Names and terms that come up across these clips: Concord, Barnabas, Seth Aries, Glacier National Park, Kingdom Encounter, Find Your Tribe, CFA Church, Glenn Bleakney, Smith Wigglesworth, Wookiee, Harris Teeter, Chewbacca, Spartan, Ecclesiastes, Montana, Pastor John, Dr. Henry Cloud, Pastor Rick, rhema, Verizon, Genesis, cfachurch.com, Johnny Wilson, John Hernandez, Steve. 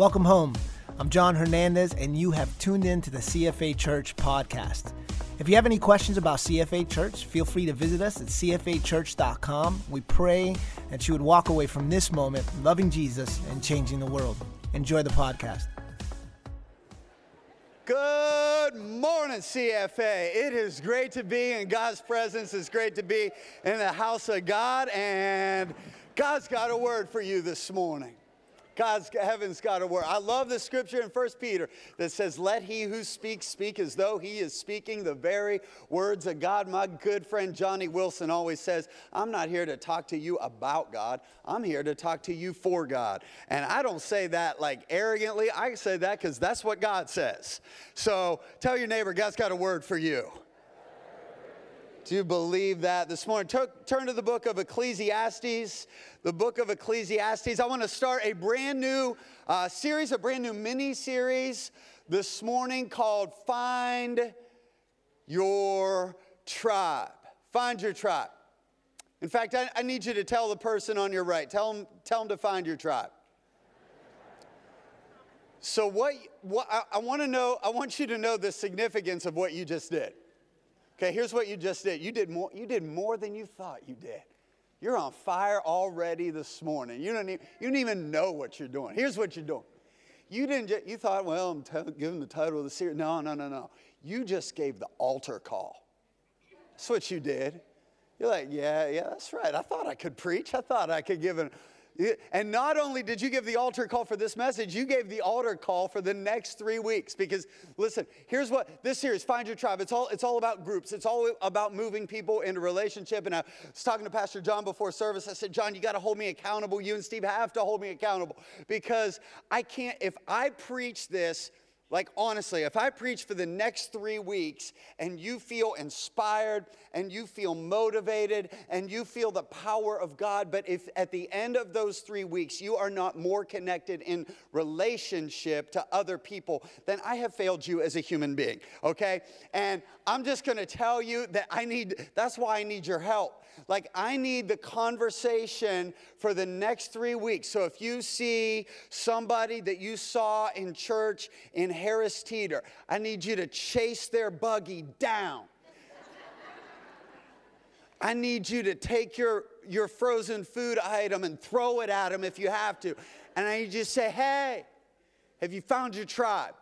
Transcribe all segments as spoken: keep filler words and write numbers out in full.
Welcome home. I'm John Hernandez, and you have tuned in to the C F A Church podcast. If you have any questions about C F A Church, feel free to visit us at c f a church dot com. We pray that you would walk away from this moment loving Jesus and changing the world. Enjoy the podcast. Good morning, C F A. It is great to be in God's presence. It's great to be in the house of God, and God's got a word for you this morning. God's heaven's got a word. I love the scripture in First Peter that says, let he who speaks speak as though he is speaking the very words of God. My good friend Johnny Wilson always says, I'm not here to talk to you about God. I'm here to talk to you for God. And I don't say that like arrogantly. I say that because that's what God says. So tell your neighbor, God's got a word for you. Do you believe that this morning? T- turn to the book of Ecclesiastes, the book of Ecclesiastes. I want to start a brand new uh, series, a brand new mini-series this morning called Find Your Tribe. Find Your Tribe. In fact, I, I need you to tell the person on your right. Tell them, tell them to find your tribe. So what, what I, I want to know, I want you to know the significance of what you just did. Okay, here's what you just did. You did more, you did more than you thought you did. You're on fire already this morning. You don't even, you don't even know what you're doing. Here's what you're doing. You didn't just, you thought, well, I'm t- giving the title of the series. No, no, no, no. You just gave the altar call. That's what you did. You're like, yeah, yeah, that's right. I thought I could preach. I thought I could give an... And not only did you give the altar call for this message, you gave the altar call for the next three weeks. Because, listen, here's what this series, Find Your Tribe, it's all it's all about groups. It's all about moving people into relationship. And I was talking to Pastor John before service. I said, John, you got to hold me accountable. You and Steve have to hold me accountable. Because I can't, if I preach this, like honestly, if I preach for the next three weeks and you feel inspired and you feel motivated and you feel the power of God, but if at the end of those three weeks you are not more connected in relationship to other people, then I have failed you as a human being, okay? And I'm just gonna tell you that I need, that's why I need your help. Like, I need the conversation for the next three weeks. So if you see somebody that you saw in church in Harris Teeter, I need you to chase their buggy down. I need you to take your, your frozen food item and throw it at them if you have to. And I need you to say, hey, have you found your tribe?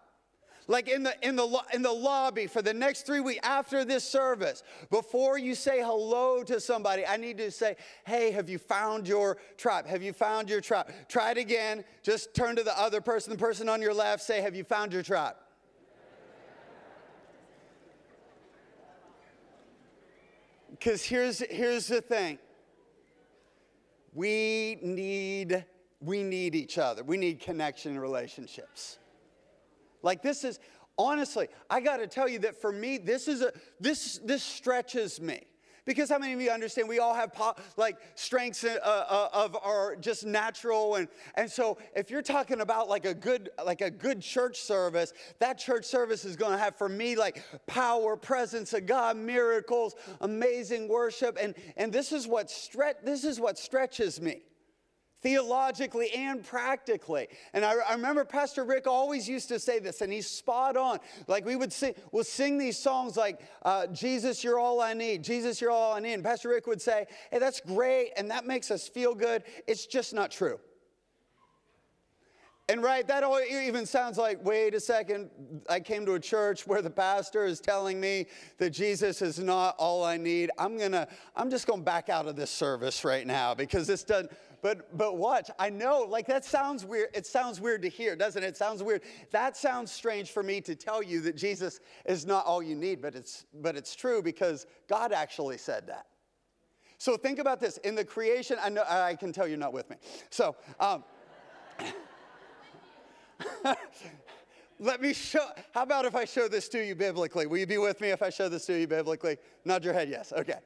Like in the in the in the lobby for the next three weeks after this service, before you say hello to somebody, I need to say, hey, have you found your tribe? Have you found your tribe? Try it again. Just turn to the other person, the person on your left, say, have you found your tribe? Because here's here's the thing. We need we need each other. We need connection and relationships. Like this is, honestly, I got to tell you that for me, this is a, this this stretches me. Because how many of you understand we all have po- like strengths uh, uh, of our just natural, and and so if you're talking about like a good like a good church service, that church service is going to have for me like power, presence of God, miracles, amazing worship, and and this is what stre- this is what stretches me. Theologically and practically. And I, I remember Pastor Rick always used to say this, and he's spot on. Like we would sing, we'll sing these songs like, uh, Jesus, you're all I need. Jesus, you're all I need. And Pastor Rick would say, hey, that's great, and that makes us feel good. It's just not true. And right, that all even sounds like, wait a second, I came to a church where the pastor is telling me that Jesus is not all I need. I'm gonna, I'm just gonna back out of this service right now because this doesn't, but but watch, I know, like that sounds weird. It sounds weird to hear, doesn't it? It sounds weird. That sounds strange for me to tell you that Jesus is not all you need, but it's but it's true because God actually said that. So think about this. In the creation, I know I can tell you're not with me. So um let me show, how about if I show this to you biblically? Will you be with me if I show this to you biblically? Nod your head, yes, okay.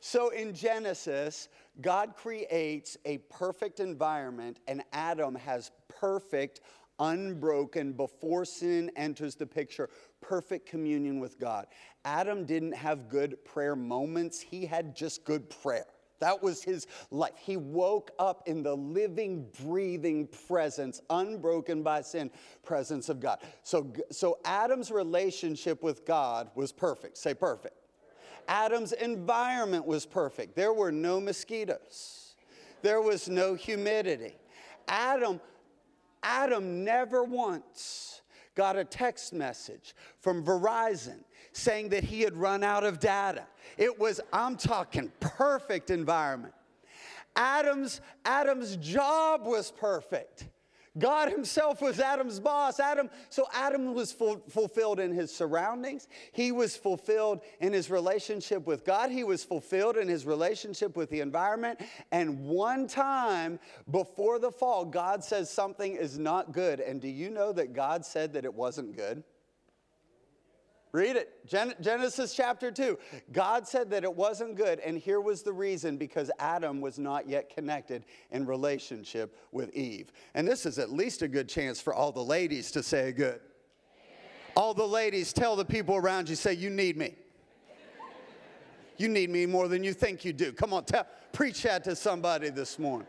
So in Genesis, God creates a perfect environment, and Adam has perfect, unbroken, before sin enters the picture, perfect communion with God. Adam didn't have good prayer moments, he had just good prayer. That was his life. He woke up in the living, breathing presence, unbroken by sin, presence of God. So, so Adam's relationship with God was perfect. Say perfect. Adam's environment was perfect. There were no mosquitoes. There was no humidity. Adam, Adam never once got a text message from Verizon saying that he had run out of data. It was, I'm talking perfect environment. Adam's, Adam's job was perfect. God himself was Adam's boss. Adam, so Adam was ful- fulfilled in his surroundings. He was fulfilled in his relationship with God. He was fulfilled in his relationship with the environment. And one time before the fall, God says something is not good. And do you know that God said that it wasn't good? Read it. Gen- Genesis chapter two. God said that it wasn't good. And here was the reason, because Adam was not yet connected in relationship with Eve. And this is at least a good chance for all the ladies to say good. Amen. All the ladies, tell the people around you, say, you need me. You need me more than you think you do. Come on, tell, preach that to somebody this morning.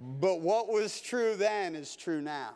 But what was true then is true now.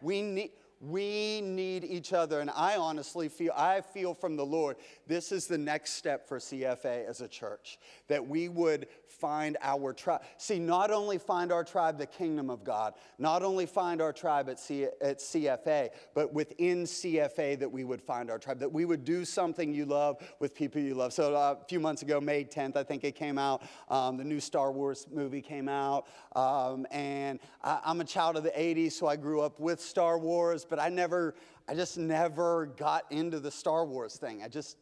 We need... We need each other, and I honestly feel, I feel from the Lord, this is the next step for C F A as a church, that we would find our tribe. See, not only find our tribe, the kingdom of God, not only find our tribe at, C- at C F A, but within C F A that we would find our tribe, that we would do something you love with people you love. So uh, a few months ago, May tenth, I think it came out, um, the new Star Wars movie came out, um, and I- I'm a child of the eighties, so I grew up with Star Wars, but I never, I just never got into the Star Wars thing. I just,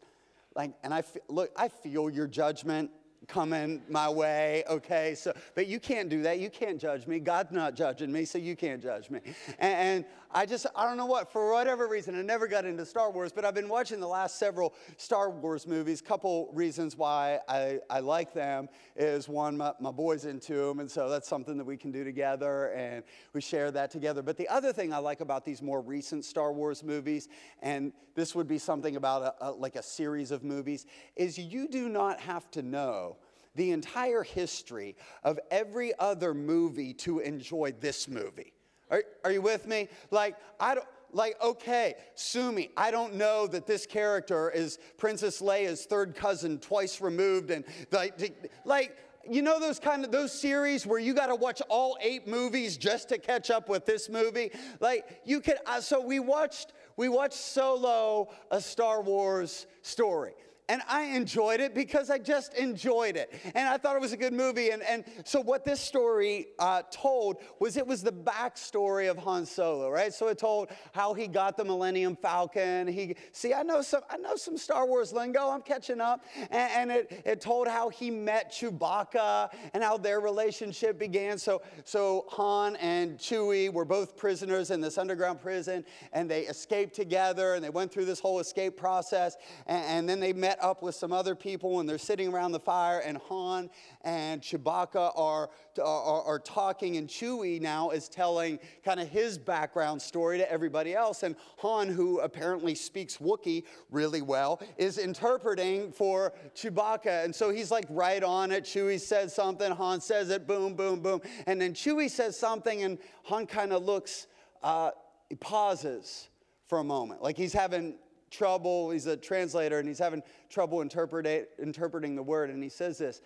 like, and I, feel, look, I feel your judgment coming my way, okay? So, but you can't do that. You can't judge me. God's not judging me, so you can't judge me. And, and I just, I don't know what, for whatever reason, I never got into Star Wars, but I've been watching the last several Star Wars movies. Couple reasons why I, I like them is, one, my, my boy's into them, and so that's something that we can do together, and we share that together. But the other thing I like about these more recent Star Wars movies, and this would be something about a, a, like a series of movies, is you do not have to know the entire history of every other movie to enjoy this movie. Are, are you with me? Like, I don't, like, okay, sue me. I don't know that this character is Princess Leia's third cousin twice removed, and like, like you know those kind of, those series where you got to watch all eight movies just to catch up with this movie? Like, you could, uh, so we watched, we watched Solo, A Star Wars Story. And I enjoyed it because I just enjoyed it. And I thought it was a good movie. And, and so what this story uh, told was, it was the backstory of Han Solo, right? So it told how he got the Millennium Falcon. He See, I know some I know some Star Wars lingo. I'm catching up. And, and it, it told how he met Chewbacca and how their relationship began. So, so Han and Chewie were both prisoners in this underground prison. And they escaped together. And they went through this whole escape process. And, and then they met up with some other people, and they're sitting around the fire, and Han and Chewbacca are are, are talking, and Chewie now is telling kind of his background story to everybody else, and Han, who apparently speaks Wookiee really well, is interpreting for Chewbacca, and so he's like right on it. Chewie says something, Han says it, boom, boom, boom, and then Chewie says something, and Han kind of looks, uh, he pauses for a moment, like he's having trouble, he's a translator, and he's having trouble interpret- interpreting the word, and he says this.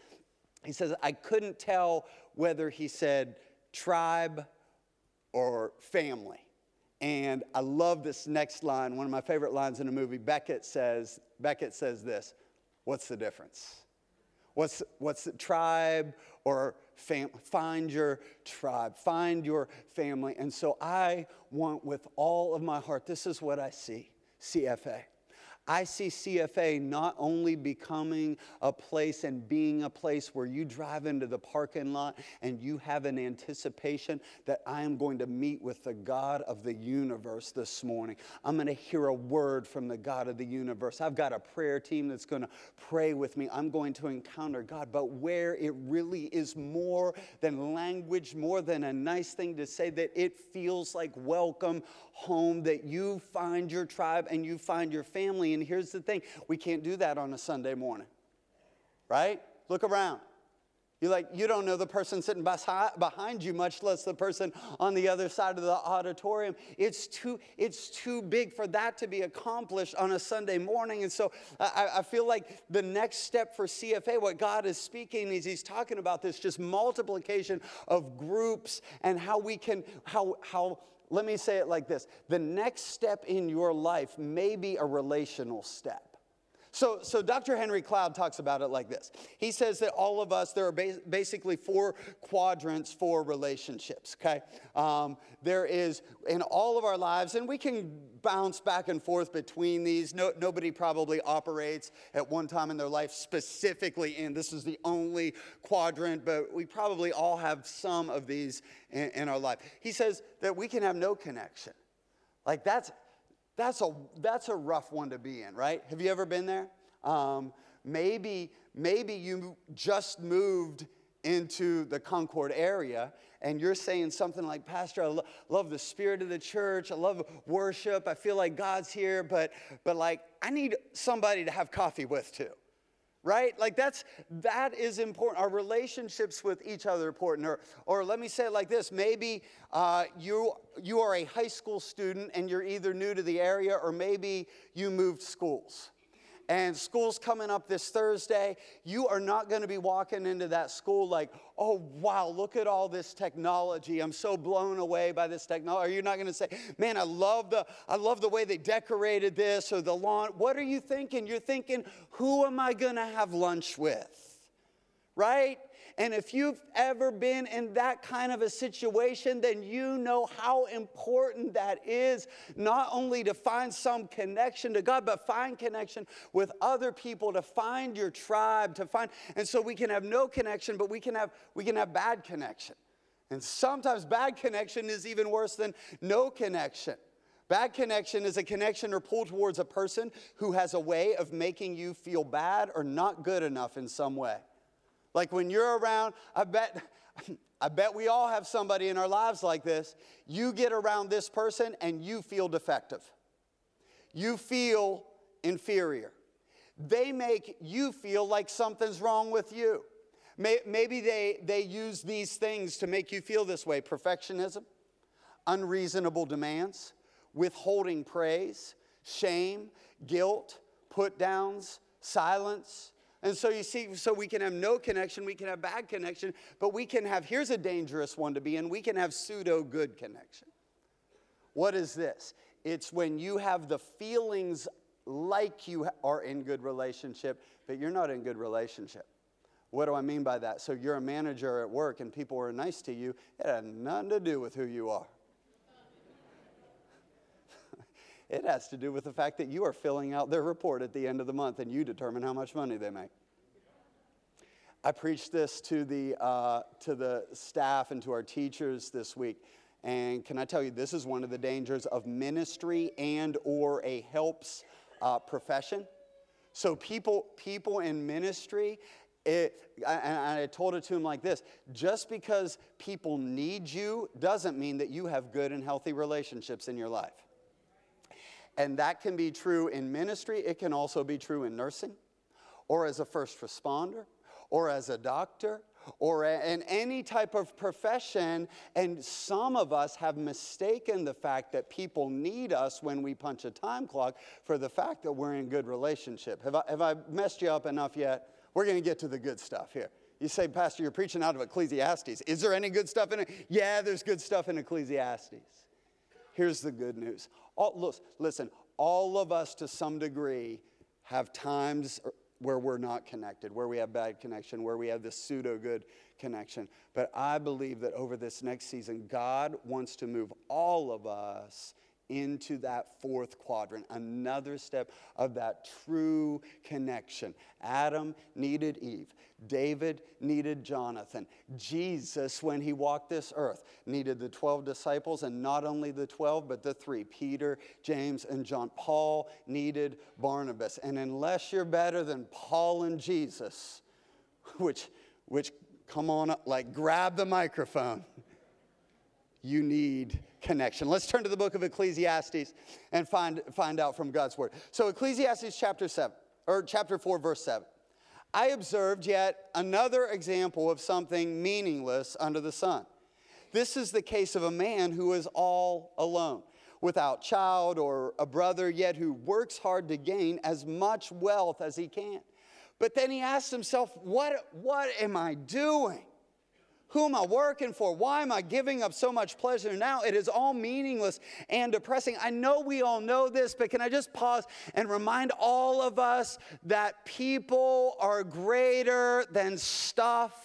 He says, I couldn't tell whether he said tribe or family. And I love this next line, one of my favorite lines in a movie. Beckett says, Beckett says this, what's the difference? What's, what's the tribe or fam- find your tribe, find your family. And so I want with all of my heart, this is what I see. C F A. I see C F A not only becoming a place and being a place where you drive into the parking lot and you have an anticipation that I am going to meet with the God of the universe this morning. I'm going to hear a word from the God of the universe. I've got a prayer team that's going to pray with me. I'm going to encounter God. But where it really is more than language, more than a nice thing to say, that it feels like welcome home, that you find your tribe and you find your family. And here's the thing, we can't do that on a Sunday morning. right? Look around. You're like, you don't know the person sitting behind you, much less the person on the other side of the auditorium. It's too, it's too big for that to be accomplished on a Sunday morning. And so I, I feel like the next step for C F A, what God is speaking is he's talking about this just multiplication of groups and how we can, how, how, let me say it like this. The next step in your life may be a relational step. So, so Doctor Henry Cloud talks about it like this. He says that all of us, there are ba basically four quadrants for relationships, okay? Um, there is, in all of our lives, and we can bounce back and forth between these. No, nobody probably operates at one time in their life specifically in, this is the only quadrant, but we probably all have some of these in, in our life. He says that we can have no connection. Like that's... That's a, that's a rough one to be in, right? Have you ever been there? Um, maybe, maybe you just moved into the Concord area and you're saying something like, Pastor, I lo love the spirit of the church. I love worship. I feel like God's here, but, but like I need somebody to have coffee with too. Right? Like that's, that is important. Our relationships with each other are important. Or, or let me say it like this. Maybe uh, you, you are a high school student and you're either new to the area or maybe you moved schools. And school's coming up this Thursday. You are not going to be walking into that school like, oh, wow, look at all this technology. I'm so blown away by this technology. Or you're not going to say, man, I love the I love the way they decorated this or the lawn. What are you thinking? You're thinking, who am I going to have lunch with, right? And if you've ever been in that kind of a situation, then you know how important that is, not only to find some connection to God, but find connection with other people, to find your tribe, to find, and so we can have no connection, but we can have, we can have bad connection. And sometimes bad connection is even worse than no connection. Bad connection is a connection or pull towards a person who has a way of making you feel bad or not good enough in some way. Like when you're around, I bet, I bet we all have somebody in our lives like this. You get around this person and you feel defective. You feel inferior. They make you feel like something's wrong with you. Maybe they, they use these things to make you feel this way. Perfectionism, unreasonable demands, withholding praise, shame, guilt, put-downs, silence. And so you see, so we can have no connection, we can have bad connection, but we can have, here's a dangerous one to be in, we can have pseudo-good connection. What is this? It's when you have the feelings like you are in good relationship, but you're not in good relationship. What do I mean by that? So you're a manager at work and people are nice to you, it had nothing to do with who you are. It has to do with the fact that you are filling out their report at the end of the month and you determine how much money they make. I preached this to the, uh, to the staff and to our teachers this week. And can I tell you, this is one of the dangers of ministry and or a helps uh, profession. So people, people in ministry, it, and I told it to them like this, just because people need you doesn't mean that you have good and healthy relationships in your life. And that can be true in ministry. It can also be true in nursing or as a first responder or as a doctor or a, in any type of profession. And some of us have mistaken the fact that people need us when we punch a time clock for the fact that we're in good relationship. Have I, have I messed you up enough yet? We're going to get to the good stuff here. You say, Pastor, you're preaching out of Ecclesiastes. Is there any good stuff in it? Yeah, there's good stuff in Ecclesiastes. Here's the good news. All, listen, all of us to some degree have times where we're not connected, where we have bad connection, where we have this pseudo-good connection. But I believe that over this next season, God wants to move all of us into that fourth quadrant, another step of that true connection. Adam needed Eve. David needed Jonathan. Jesus, when he walked this earth, needed the twelve disciples, and not only the twelve, but the three, Peter, James, and John. Paul needed Barnabas. And unless you're better than Paul and Jesus, which, which come on, like grab the microphone, you need connection. Let's turn to the book of Ecclesiastes and find, find out from God's word. So Ecclesiastes chapter seven, or chapter four, verse seven. I observed yet another example of something meaningless under the sun. This is the case of a man who is all alone, without child or a brother, yet who works hard to gain as much wealth as he can. But then he asks himself, what, what am I doing? Who am I working for? Why am I giving up so much pleasure now? It is all meaningless and depressing. I know we all know this, but can I just pause and remind all of us that people are greater than stuff,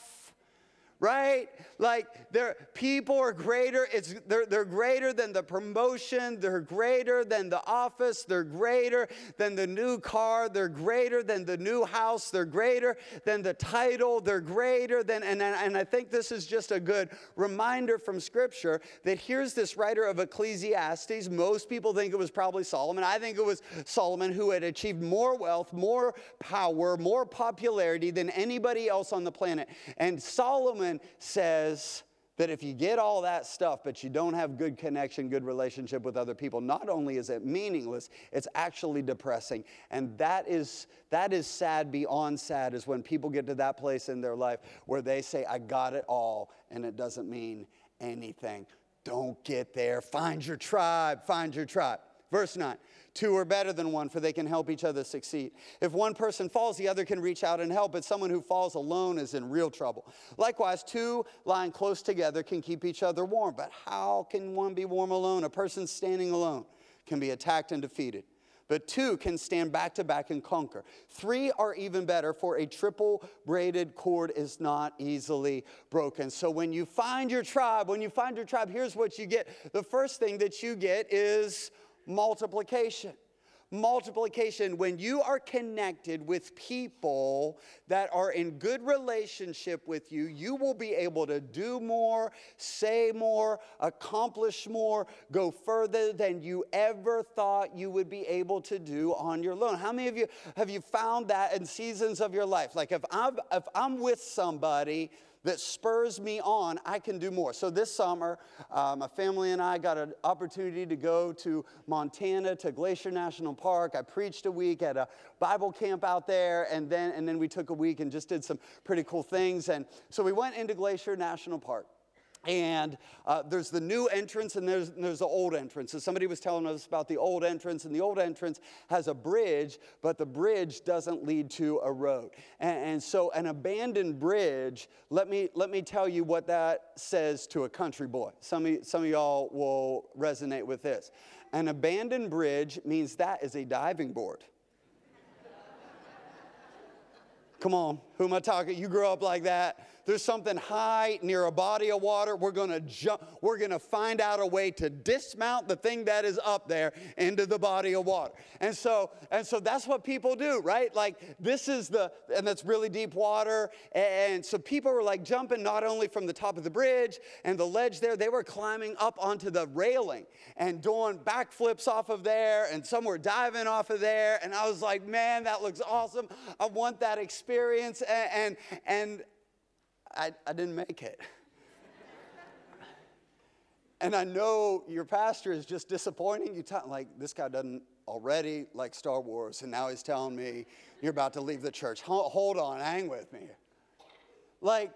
right? Like, they're, people are greater. It's, they're, they're greater than the promotion. They're greater than the office. They're greater than the new car. They're greater than the new house. They're greater than the title. They're greater than, and, and, and I think this is just a good reminder from Scripture that here's this writer of Ecclesiastes. Most people think it was probably Solomon. I think it was Solomon, who had achieved more wealth, more power, more popularity than anybody else on the planet. And Solomon says that if you get all that stuff, but you don't have good connection, good relationship with other people, not only is it meaningless, it's actually depressing. And that is that is sad beyond sad, is when people get to that place in their life where they say, I got it all, and it doesn't mean anything. Don't get there. Find your tribe. Find your tribe. Verse nine, two are better than one, for they can help each other succeed. If one person falls, the other can reach out and help, but someone who falls alone is in real trouble. Likewise, two lying close together can keep each other warm, but how can one be warm alone? A person standing alone can be attacked and defeated, but two can stand back to back and conquer. Three are even better, for a triple-braided cord is not easily broken. So when you find your tribe, when you find your tribe, here's what you get. The first thing that you get is multiplication. Multiplication. When you are connected with people that are in good relationship with you, you will be able to do more, say more, accomplish more, go further than you ever thought you would be able to do on your own. How many of you have you found that in seasons of your life? Like, if I'm, if I'm with somebody that spurs me on, I can do more. So this summer, uh, my family and I got an opportunity to go to Montana, to Glacier National Park. I preached a week at a Bible camp out there, and then and then we took a week and just did some pretty cool things. And so we went into Glacier National Park. And uh, there's the new entrance, and there's, and there's the old entrance. So somebody was telling us about the old entrance, and the old entrance has a bridge, but the bridge doesn't lead to a road. And, and so an abandoned bridge, let me let me tell you what that says to a country boy. Some of, some of y'all will resonate with this. An abandoned bridge means that is a diving board. Come on, who am I talking? You grew up like that. There's something high near a body of water. We're gonna jump. We're gonna find out a way to dismount the thing that is up there into the body of water. And so, and so that's what people do, right? Like, this is the, and that's really deep water. And so people were like jumping not only from the top of the bridge and the ledge there, they were climbing up onto the railing and doing backflips off of there, and some were diving off of there. And I was like, man, that looks awesome. I want that experience. And and and I, I didn't make it. And I know your pastor is just disappointing you. T- like, this guy doesn't already like Star Wars, and now he's telling me you're about to leave the church. Ho- hold on, hang with me. Like,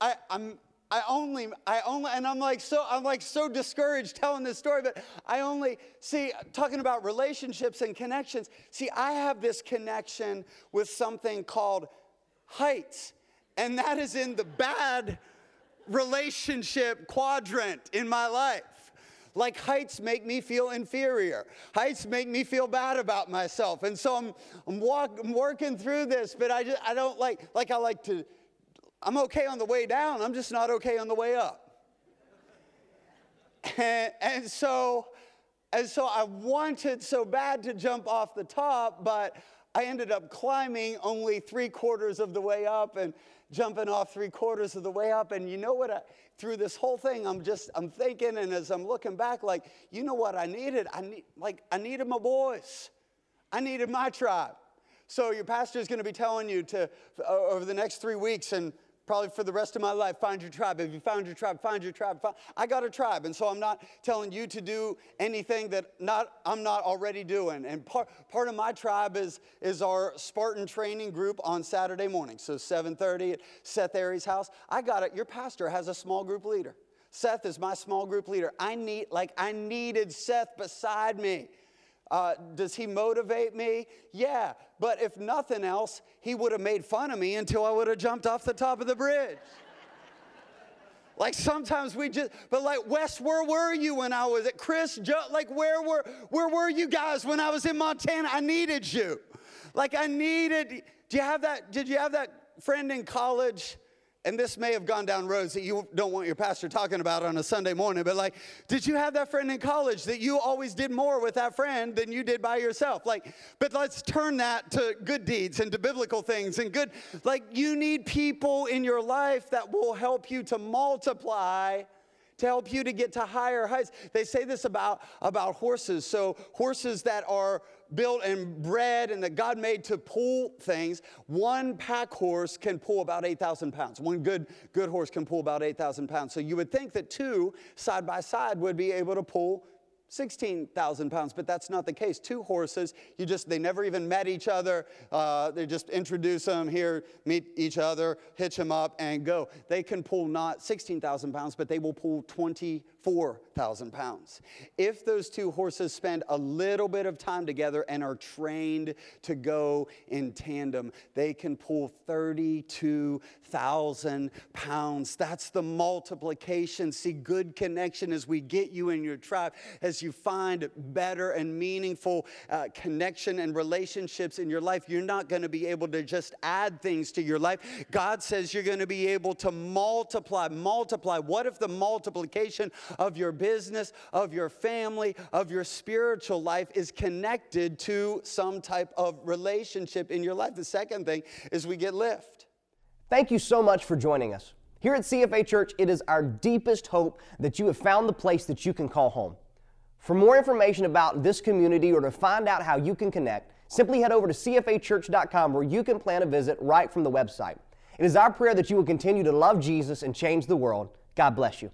I, I'm, I only, I only, and I'm like so, I'm like so discouraged telling this story. But I only see talking about relationships and connections. See, I have this connection with something called heights. And that is in the bad relationship quadrant in my life. Like, heights make me feel inferior. Heights make me feel bad about myself. And so I'm I'm, walk, I'm working through this, but I just I don't like, like I like to, I'm okay on the way down. I'm just not okay on the way up. And, and so, and so I wanted so bad to jump off the top, but I ended up climbing only three quarters of the way up and jumping off three quarters of the way up. And you know what? I, through this whole thing, I'm just, I'm thinking, and as I'm looking back, like, you know what I needed? I need, like, I needed my boys. I needed my tribe. So your pastor is going to be telling you to, over the next three weeks, and probably for the rest of my life. Find your tribe. If you found your tribe, find your tribe. Find. I got a tribe, and so I'm not telling you to do anything that not I'm not already doing. And part part of my tribe is is our Spartan training group on Saturday morning. So seven thirty at Seth Aries' house. I got it. Your pastor has a small group leader. Seth is my small group leader. I need like I needed Seth beside me. Uh, does he motivate me? Yeah, but if nothing else, he would have made fun of me until I would have jumped off the top of the bridge. Like sometimes we just, but like Wes, where were you when I was at Chris? Joe, like where were where were you guys when I was in Montana? I needed you. Like I needed. Do you have that? Did you have that friend in college? And this may have gone down roads that you don't want your pastor talking about on a Sunday morning, but like, did you have that friend in college that you always did more with that friend than you did by yourself? Like, but let's turn that to good deeds and to biblical things and good, like you need people in your life that will help you to multiply, to help you to get to higher heights. They say this about, about horses. So horses that are built and bred and that God made to pull things, one pack horse can pull about eight thousand pounds. One good good horse can pull about eight thousand pounds. So you would think that two side by side would be able to pull sixteen thousand pounds, but that's not the case. Two horses, you just, they never even met each other. Uh, they just introduce them here, meet each other, hitch them up, and go. They can pull not sixteen thousand pounds, but they will pull twenty-four thousand pounds. If those two horses spend a little bit of time together and are trained to go in tandem, they can pull thirty-two thousand pounds. That's the multiplication. See, good connection as we get you in your tribe, as you find better and meaningful uh, connection and relationships in your life. You're not going to be able to just add things to your life. God says you're going to be able to multiply, multiply. What if the multiplication of your business, of your family, of your spiritual life is connected to some type of relationship in your life? The second thing is we get lift. Thank you so much for joining us. Here at C F A Church, it is our deepest hope that you have found the place that you can call home. For more information about this community or to find out how you can connect, simply head over to c f a church dot com where you can plan a visit right from the website. It is our prayer that you will continue to love Jesus and change the world. God bless you.